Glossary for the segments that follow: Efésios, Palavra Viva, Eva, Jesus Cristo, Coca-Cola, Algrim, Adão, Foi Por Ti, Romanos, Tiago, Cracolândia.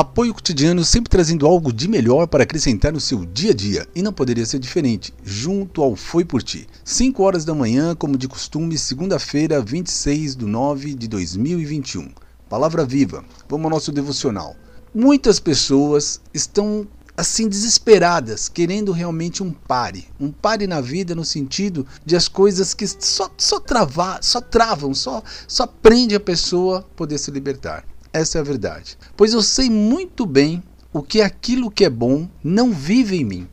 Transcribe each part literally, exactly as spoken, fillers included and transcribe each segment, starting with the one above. apoio cotidiano, sempre trazendo algo de melhor para acrescentar no seu dia a dia, e não poderia ser diferente, junto ao Foi Por Ti. cinco horas da manhã, como de costume, segunda-feira, vinte e seis de nove de dois mil e vinte e um. Palavra Viva, vamos ao nosso devocional. Muitas pessoas estão assim desesperadas, querendo realmente um pare, um pare na vida, no sentido de as coisas que só, só, travar, só travam, só, só prende a pessoa poder se libertar. Essa é a verdade, pois eu sei muito bem o que aquilo que é bom não vive em mim,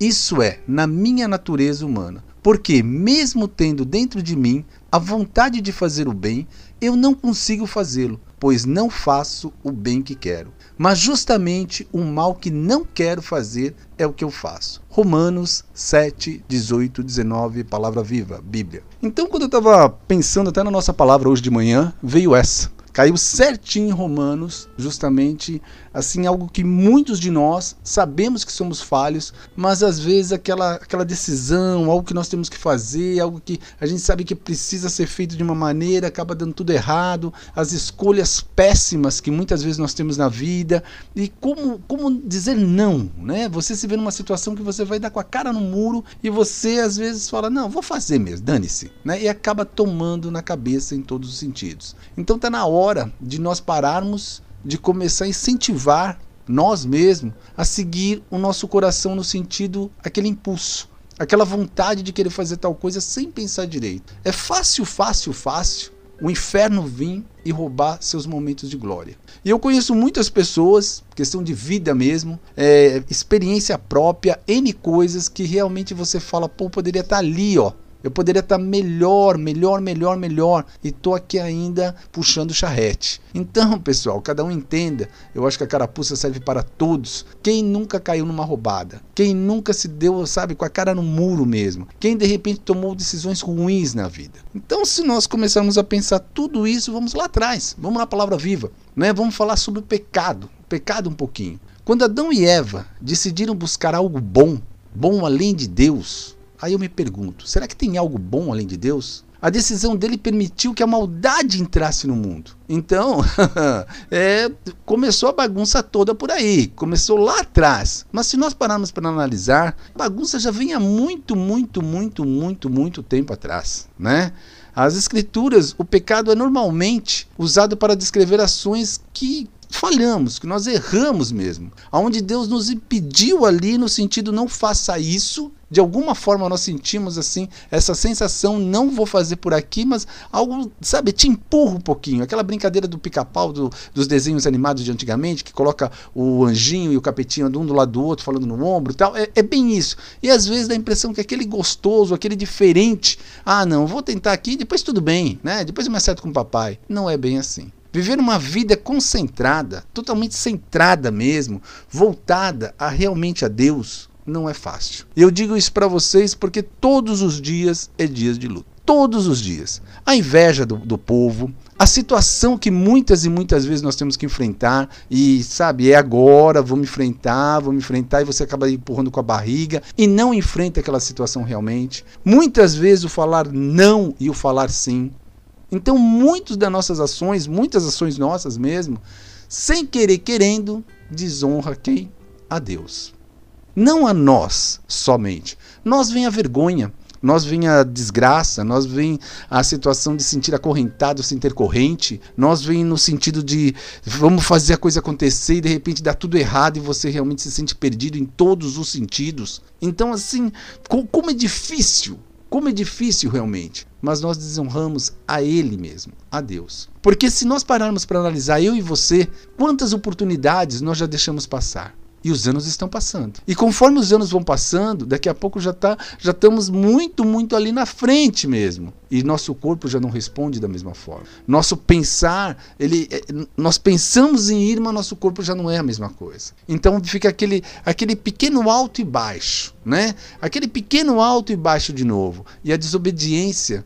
isso é, na minha natureza humana, porque mesmo tendo dentro de mim a vontade de fazer o bem, eu não consigo fazê-lo, pois não faço o bem que quero, mas justamente o mal que não quero fazer é o que eu faço. Romanos sete, dezoito, dezenove, Palavra Viva, Bíblia. Então, quando eu estava pensando até na nossa palavra hoje de manhã, veio essa. Caiu certinho em Romanos, justamente assim, algo que muitos de nós sabemos que somos falhos, mas às vezes aquela, aquela decisão, algo que nós temos que fazer, algo que a gente sabe que precisa ser feito de uma maneira, acaba dando tudo errado, as escolhas péssimas que muitas vezes nós temos na vida, e como, como dizer não, né? Você se vê numa situação que você vai dar com a cara no muro e você às vezes fala, não, vou fazer mesmo, dane-se, né? E acaba tomando na cabeça em todos os sentidos. Então tá na hora hora de nós pararmos de começar a incentivar nós mesmos a seguir o nosso coração no sentido, aquele impulso, aquela vontade de querer fazer tal coisa sem pensar direito. É fácil, fácil, fácil o inferno vir e roubar seus momentos de glória. E eu conheço muitas pessoas, questão de vida mesmo, é, experiência própria, N coisas que realmente você fala, pô, poderia estar ali, ó. Eu poderia estar melhor, melhor, melhor, melhor, e tô aqui ainda puxando charrete. Então, pessoal, cada um entenda, eu acho que a carapuça serve para todos. Quem nunca caiu numa roubada? Quem nunca se deu, sabe, com a cara no muro mesmo? Quem, de repente, tomou decisões ruins na vida? Então, se nós começarmos a pensar tudo isso, vamos lá atrás, vamos na Palavra Viva, né? Vamos falar sobre o pecado, o pecado um pouquinho. Quando Adão e Eva decidiram buscar algo bom, bom além de Deus... Aí eu me pergunto, será que tem algo bom além de Deus? A decisão dele permitiu que a maldade entrasse no mundo. Então, é, começou a bagunça toda por aí, começou lá atrás. Mas se nós pararmos para analisar, a bagunça já vem há muito, muito, muito, muito, muito tempo atrás, né? As escrituras, o pecado é normalmente usado para descrever ações que... falhamos, que nós erramos mesmo, aonde Deus nos impediu ali no sentido não faça isso, de alguma forma nós sentimos assim, essa sensação, não vou fazer por aqui, mas algo, sabe, te empurra um pouquinho, aquela brincadeira do pica-pau, do, dos desenhos animados de antigamente, que coloca o anjinho e o capetinho um do lado do outro, falando no ombro e tal, é, é bem isso, e às vezes dá a impressão que aquele gostoso, aquele diferente, ah não, vou tentar aqui, depois tudo bem, né, depois eu me acerto com o papai, não é bem assim. Viver uma vida concentrada, totalmente centrada mesmo, voltada a, realmente a Deus, não é fácil. E eu digo isso para vocês porque todos os dias é dias de luta. Todos os dias. A inveja do, do povo, a situação que muitas e muitas vezes nós temos que enfrentar e, sabe, é agora, vou me enfrentar, vou me enfrentar e você acaba empurrando com a barriga e não enfrenta aquela situação realmente. Muitas vezes o falar não e o falar sim. Então, muitas das nossas ações, muitas ações nossas mesmo, sem querer querendo, desonra quem? A Deus. Não a nós somente. Nós vem a vergonha, nós vem a desgraça, nós vem a situação de sentir acorrentado, sem ter corrente, nós vem no sentido de vamos fazer a coisa acontecer e de repente dá tudo errado e você realmente se sente perdido em todos os sentidos. Então, assim, como é difícil... Como é difícil realmente, mas nós desonramos a Ele mesmo, a Deus. Porque se nós pararmos para analisar, eu e você, quantas oportunidades nós já deixamos passar? E os anos estão passando. E conforme os anos vão passando, daqui a pouco já, tá, já estamos muito, muito ali na frente mesmo. E nosso corpo já não responde da mesma forma. Nosso pensar, ele, nós pensamos em ir, mas nosso corpo já não é a mesma coisa. Então fica aquele, aquele pequeno alto e baixo. Né? Aquele pequeno alto e baixo de novo. E a desobediência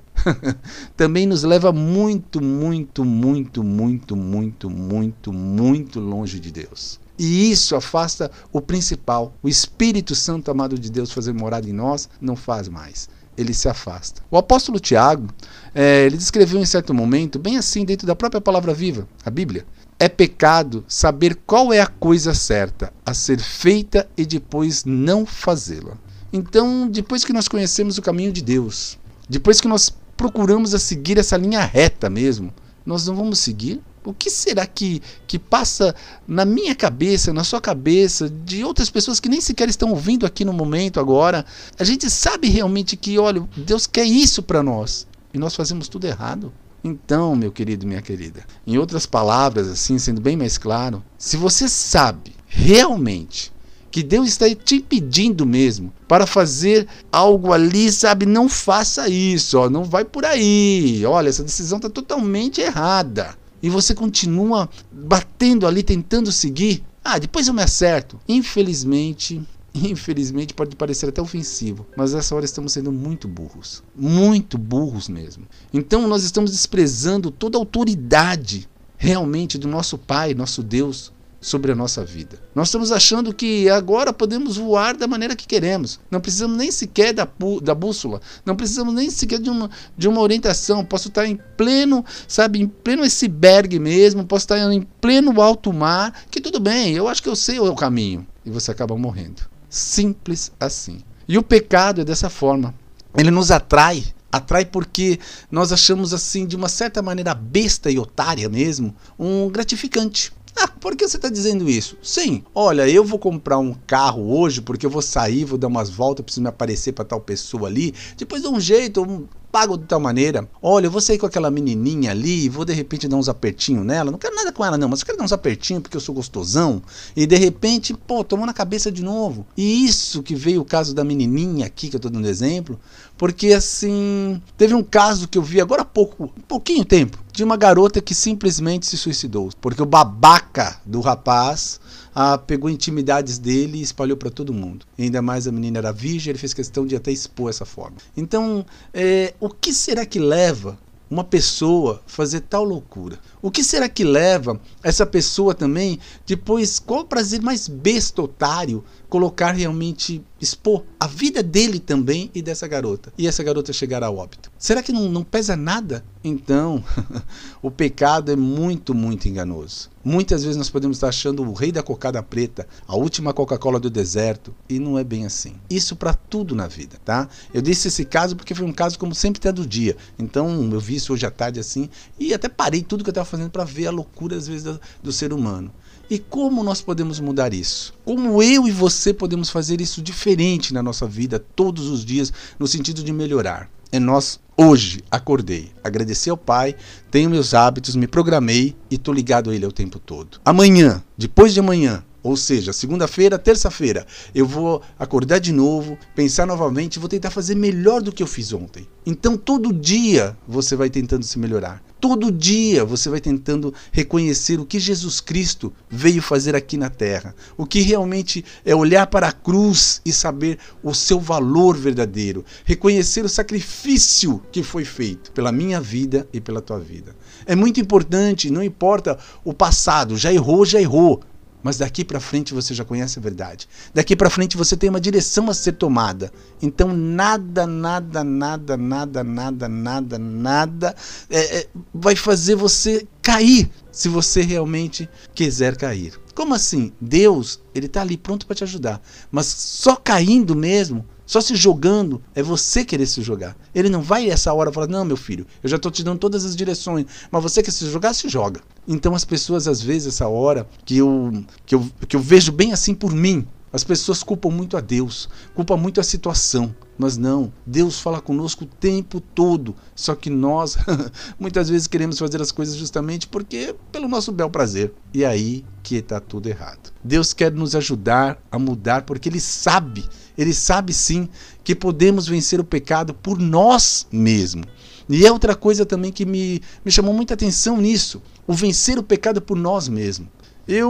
também nos leva muito, muito, muito, muito, muito, muito, muito longe de Deus. E isso afasta o principal. O Espírito Santo amado de Deus fazer morada em nós, não faz mais. Ele se afasta. O apóstolo Tiago, é, ele descreveu em certo momento, bem assim, dentro da própria Palavra Viva, a Bíblia, É pecado saber qual é a coisa certa a ser feita e depois não fazê-la. Então, depois que nós conhecemos o caminho de Deus, depois que nós procuramos a seguir essa linha reta mesmo, nós não vamos seguir? O que será que, que passa na minha cabeça, na sua cabeça, de outras pessoas que nem sequer estão ouvindo aqui no momento agora? A gente sabe realmente que, olha, Deus quer isso para nós e nós fazemos tudo errado. Então, meu querido, minha querida, em outras palavras, assim, sendo bem mais claro, se você sabe realmente que Deus está te pedindo mesmo para fazer algo ali, sabe, não faça isso, ó, não vai por aí, olha, essa decisão está totalmente errada. E você continua batendo ali, tentando seguir, ah, depois eu me acerto. Infelizmente, infelizmente pode parecer até ofensivo, mas nessa hora estamos sendo muito burros, muito burros mesmo. Então nós estamos desprezando toda a autoridade realmente do nosso Pai, nosso Deus, sobre a nossa vida. Nós estamos achando que agora podemos voar da maneira que queremos, não precisamos nem sequer da, da bússola, não precisamos nem sequer de uma, de uma orientação, posso estar em pleno, sabe, em pleno iceberg mesmo, posso estar em pleno alto mar, que tudo bem, eu acho que eu sei o caminho, e você acaba morrendo, simples assim. E o pecado é dessa forma, ele nos atrai, atrai porque nós achamos assim, de uma certa maneira besta e otária mesmo, um gratificante. Ah, por que você está dizendo isso? Sim, olha, eu vou comprar um carro hoje porque eu vou sair, vou dar umas voltas, preciso me aparecer para tal pessoa ali, depois dou um jeito, eu pago de tal maneira. Olha, eu vou sair com aquela menininha ali, vou de repente dar uns apertinhos nela, não quero nada com ela não, mas eu quero dar uns apertinhos porque eu sou gostosão. E de repente, pô, tomou na cabeça de novo. E isso que veio o caso da menininha aqui, que eu estou dando exemplo, porque assim, teve um caso que eu vi agora há pouco, pouquinho tempo, de uma garota que simplesmente se suicidou, porque o babaca do rapaz ah, pegou intimidades dele e espalhou para todo mundo. E ainda mais a menina era virgem, ele fez questão de até expor essa forma. Então, é, o que será que leva uma pessoa a fazer tal loucura? O que será que leva essa pessoa também, depois, qual o prazer mais besta, otário, colocar realmente, expor a vida dele também e dessa garota, e essa garota chegar a óbito? Será que não, não pesa nada? Então, o pecado é muito, muito enganoso. Muitas vezes nós podemos estar achando o rei da cocada preta, a última Coca-Cola do deserto, e não é bem assim. Isso para tudo na vida, tá? Eu disse esse caso porque foi um caso como sempre tem do dia, então eu vi isso hoje à tarde assim, e até parei tudo que eu estava fazendo para ver a loucura às vezes do, do ser humano. E como nós podemos mudar isso? Como eu e você podemos fazer isso diferente na nossa vida, todos os dias, no sentido de melhorar? É nós, hoje, acordei, agradeci ao Pai, tenho meus hábitos, me programei e estou ligado a Ele o tempo todo. Amanhã, depois de amanhã, ou seja, segunda-feira, terça-feira, eu vou acordar de novo, pensar novamente e vou tentar fazer melhor do que eu fiz ontem. Então, todo dia você vai tentando se melhorar. Todo dia você vai tentando reconhecer o que Jesus Cristo veio fazer aqui na Terra. O que realmente é olhar para a cruz e saber o seu valor verdadeiro. Reconhecer o sacrifício que foi feito pela minha vida e pela tua vida. É muito importante, não importa o passado, já errou, já errou. Mas daqui para frente você já conhece a verdade. Daqui para frente você tem uma direção a ser tomada. Então nada, nada, nada, nada, nada, nada, nada é, é, vai fazer você cair se você realmente quiser cair. Como assim? Deus, ele está ali pronto para te ajudar. Mas só caindo mesmo, só se jogando, é você querer se jogar. Ele não vai essa hora falar, não meu filho, eu já estou te dando todas as direções, mas você quer se jogar, se joga. Então as pessoas às vezes essa hora, que eu, que eu, que eu vejo bem assim por mim, as pessoas culpam muito a Deus, culpam muito a situação, mas não, Deus fala conosco o tempo todo, só que nós muitas vezes queremos fazer as coisas justamente porque pelo nosso bel prazer, e aí que está tudo errado. Deus quer nos ajudar a mudar porque Ele sabe, Ele sabe sim que podemos vencer o pecado por nós mesmos. E é outra coisa também que me, me chamou muita atenção nisso, o vencer o pecado por nós mesmos. Eu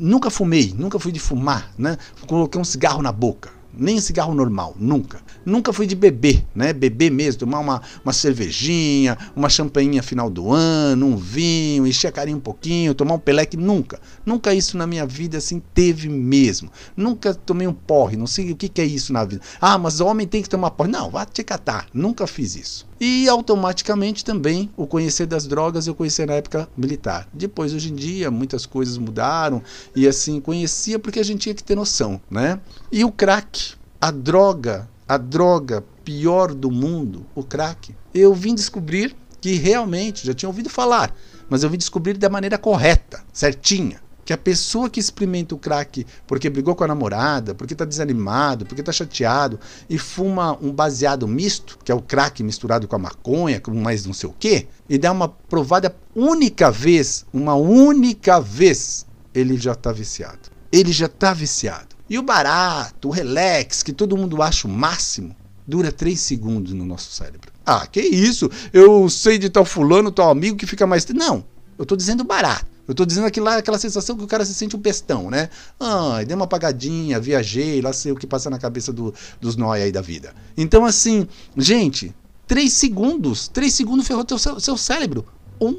nunca fumei, nunca fui de fumar, né? Coloquei um cigarro na boca, nem cigarro normal, nunca. Nunca fui de beber, né? Beber mesmo, tomar uma, uma cervejinha, uma champanhinha final do ano, um vinho, encher a carinha um pouquinho, tomar um peleque, nunca. Nunca isso na minha vida assim teve mesmo. Nunca tomei um porre, não sei o que, que é isso na vida. Ah, mas o homem tem que tomar porre. Não, vá te catar, nunca fiz isso. E automaticamente também o conhecer das drogas eu conheci na época militar. Depois, hoje em dia, muitas coisas mudaram e assim, conhecia porque a gente tinha que ter noção, né? E o crack, a droga, a droga pior do mundo, o crack. Eu vim descobrir que realmente, já tinha ouvido falar, mas eu vim descobrir da maneira correta, certinha. Que a pessoa que experimenta o crack porque brigou com a namorada, porque está desanimado, porque está chateado e fuma um baseado misto, que é o crack misturado com a maconha, com mais não sei o quê, e dá uma provada única vez, uma única vez, ele já está viciado. Ele já está viciado. E o barato, o relax, que todo mundo acha o máximo, dura três segundos no nosso cérebro. Ah, que isso? Eu sei de tal fulano, tal amigo que fica mais... Não, eu estou dizendo barato. Eu tô dizendo aquilo lá, aquela sensação que o cara se sente um pestão, né? Ah, dei uma apagadinha, viajei, lá sei o que passa na cabeça do, dos nóia aí da vida. Então, assim, gente, três segundos, três segundos ferrou teu, seu cérebro. Um,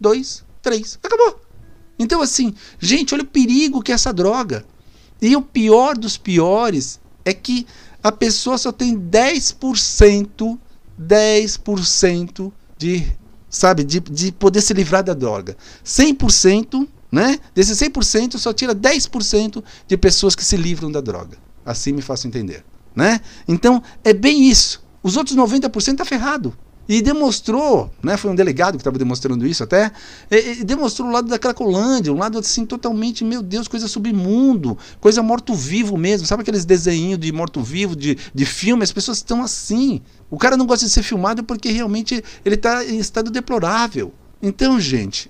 dois, três, acabou. Então, assim, gente, olha o perigo que é essa droga. E o pior dos piores é que a pessoa só tem dez por cento, dez por cento de... sabe, de, de poder se livrar da droga. cem por cento, né? Desse cem por cento só tira dez por cento de pessoas que se livram da droga. Assim me faço entender, né? Então, é bem isso. Os outros noventa por cento tá ferrado. E demonstrou, né, foi um delegado que estava demonstrando isso até, e, e demonstrou o lado da Cracolândia, um lado assim totalmente, meu Deus, coisa submundo, coisa morto-vivo mesmo, sabe aqueles desenhinhos de morto-vivo, de, de filme, as pessoas estão assim, o cara não gosta de ser filmado porque realmente ele está em estado deplorável. Então, gente,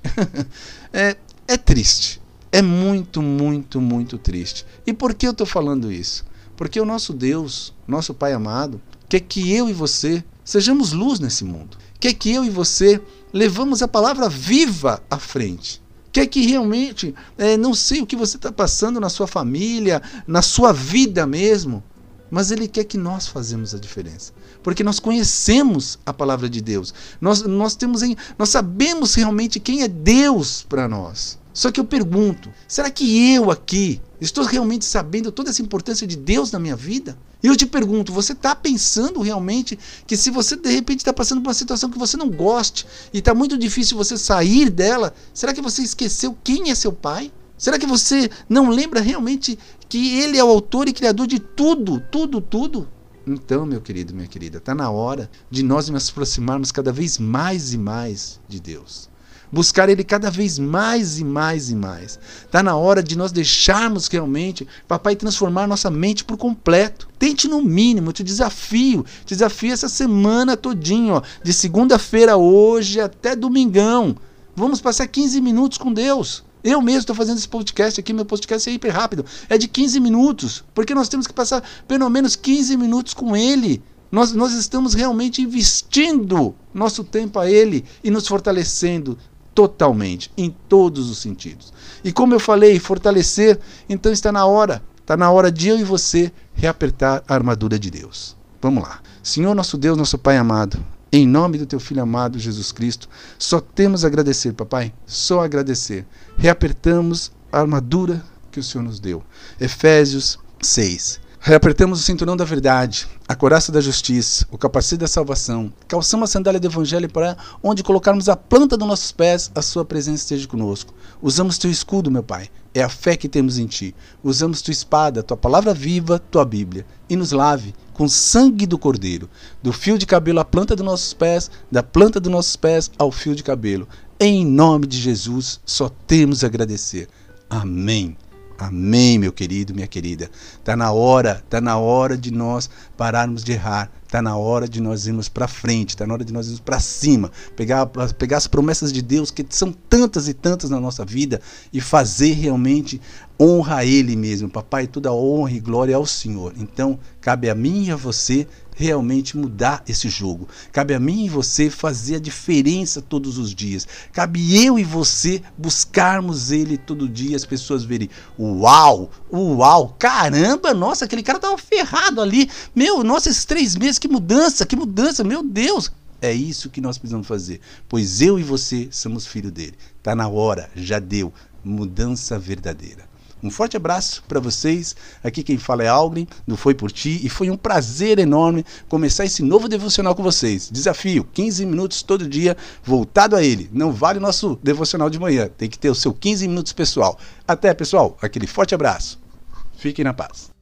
é, é triste, é muito, muito, muito triste. E por que eu estou falando isso? Porque o nosso Deus, nosso Pai amado, quer que eu e você sejamos luz nesse mundo. Quer que eu e você levamos a palavra viva à frente. Quer que realmente, é, não sei o que você está passando na sua família, na sua vida mesmo, mas Ele quer que nós façamos a diferença. Porque nós conhecemos a palavra de Deus. Nós, nós, temos em, nós sabemos realmente quem é Deus para nós. Só que eu pergunto, será que eu aqui estou realmente sabendo toda essa importância de Deus na minha vida? E eu te pergunto, você está pensando realmente que se você de repente está passando por uma situação que você não goste e está muito difícil você sair dela, será que você esqueceu quem é seu Pai? Será que você não lembra realmente que Ele é o autor e criador de tudo, tudo, tudo? Então, meu querido, minha querida, está na hora de nós nos aproximarmos cada vez mais e mais de Deus. Buscar Ele cada vez mais e mais e mais. Está na hora de nós deixarmos realmente Papai transformar nossa mente por completo. Tente no mínimo, eu te desafio. Te desafio essa semana todinho, ó, de segunda-feira hoje até domingão. Vamos passar quinze minutos com Deus. Eu mesmo estou fazendo esse podcast aqui, meu podcast é hiper rápido. É de quinze minutos, porque nós temos que passar pelo menos quinze minutos com Ele. Nós, nós estamos realmente investindo nosso tempo a Ele e nos fortalecendo totalmente, em todos os sentidos. E como eu falei, fortalecer, então está na hora, está na hora de eu e você reapertar a armadura de Deus. Vamos lá. Senhor nosso Deus, nosso Pai amado, em nome do Teu Filho amado, Jesus Cristo, só temos a agradecer, Papai, só agradecer. Reapertamos a armadura que o Senhor nos deu. Efésios seis. Reapertamos o cinturão da verdade, a couraça da justiça, o capacete da salvação, calçamos a sandália do evangelho para onde colocarmos a planta dos nossos pés, a sua presença esteja conosco. Usamos teu escudo, meu Pai, é a fé que temos em ti. Usamos tua espada, tua palavra viva, tua Bíblia, e nos lave com sangue do cordeiro, do fio de cabelo à planta dos nossos pés, da planta dos nossos pés ao fio de cabelo. Em nome de Jesus, só temos a agradecer. Amém. Amém, meu querido, minha querida. Está na hora, está na hora de nós pararmos de errar. Está na hora de nós irmos para frente, está na hora de nós irmos para cima. Pegar, pegar as promessas de Deus, que são tantas e tantas na nossa vida, e fazer realmente honra a Ele mesmo. Papai, toda honra e glória ao Senhor. Então, cabe a mim e a você realmente mudar esse jogo. Cabe a mim e você fazer a diferença todos os dias. Cabe eu e você buscarmos Ele todo dia, as pessoas verem, uau, uau, caramba, nossa, aquele cara estava ferrado ali, meu, nossa, esses três meses, que mudança, que mudança, meu Deus. É isso que nós precisamos fazer, pois eu e você somos filho dEle. Está na hora, já deu, mudança verdadeira. Um forte abraço para vocês, aqui quem fala é Algrim, do Foi Por Ti, e foi um prazer enorme começar esse novo devocional com vocês. Desafio, quinze minutos todo dia voltado a ele, não vale o nosso devocional de manhã, tem que ter o seu quinze minutos pessoal. Até pessoal, aquele forte abraço, fiquem na paz.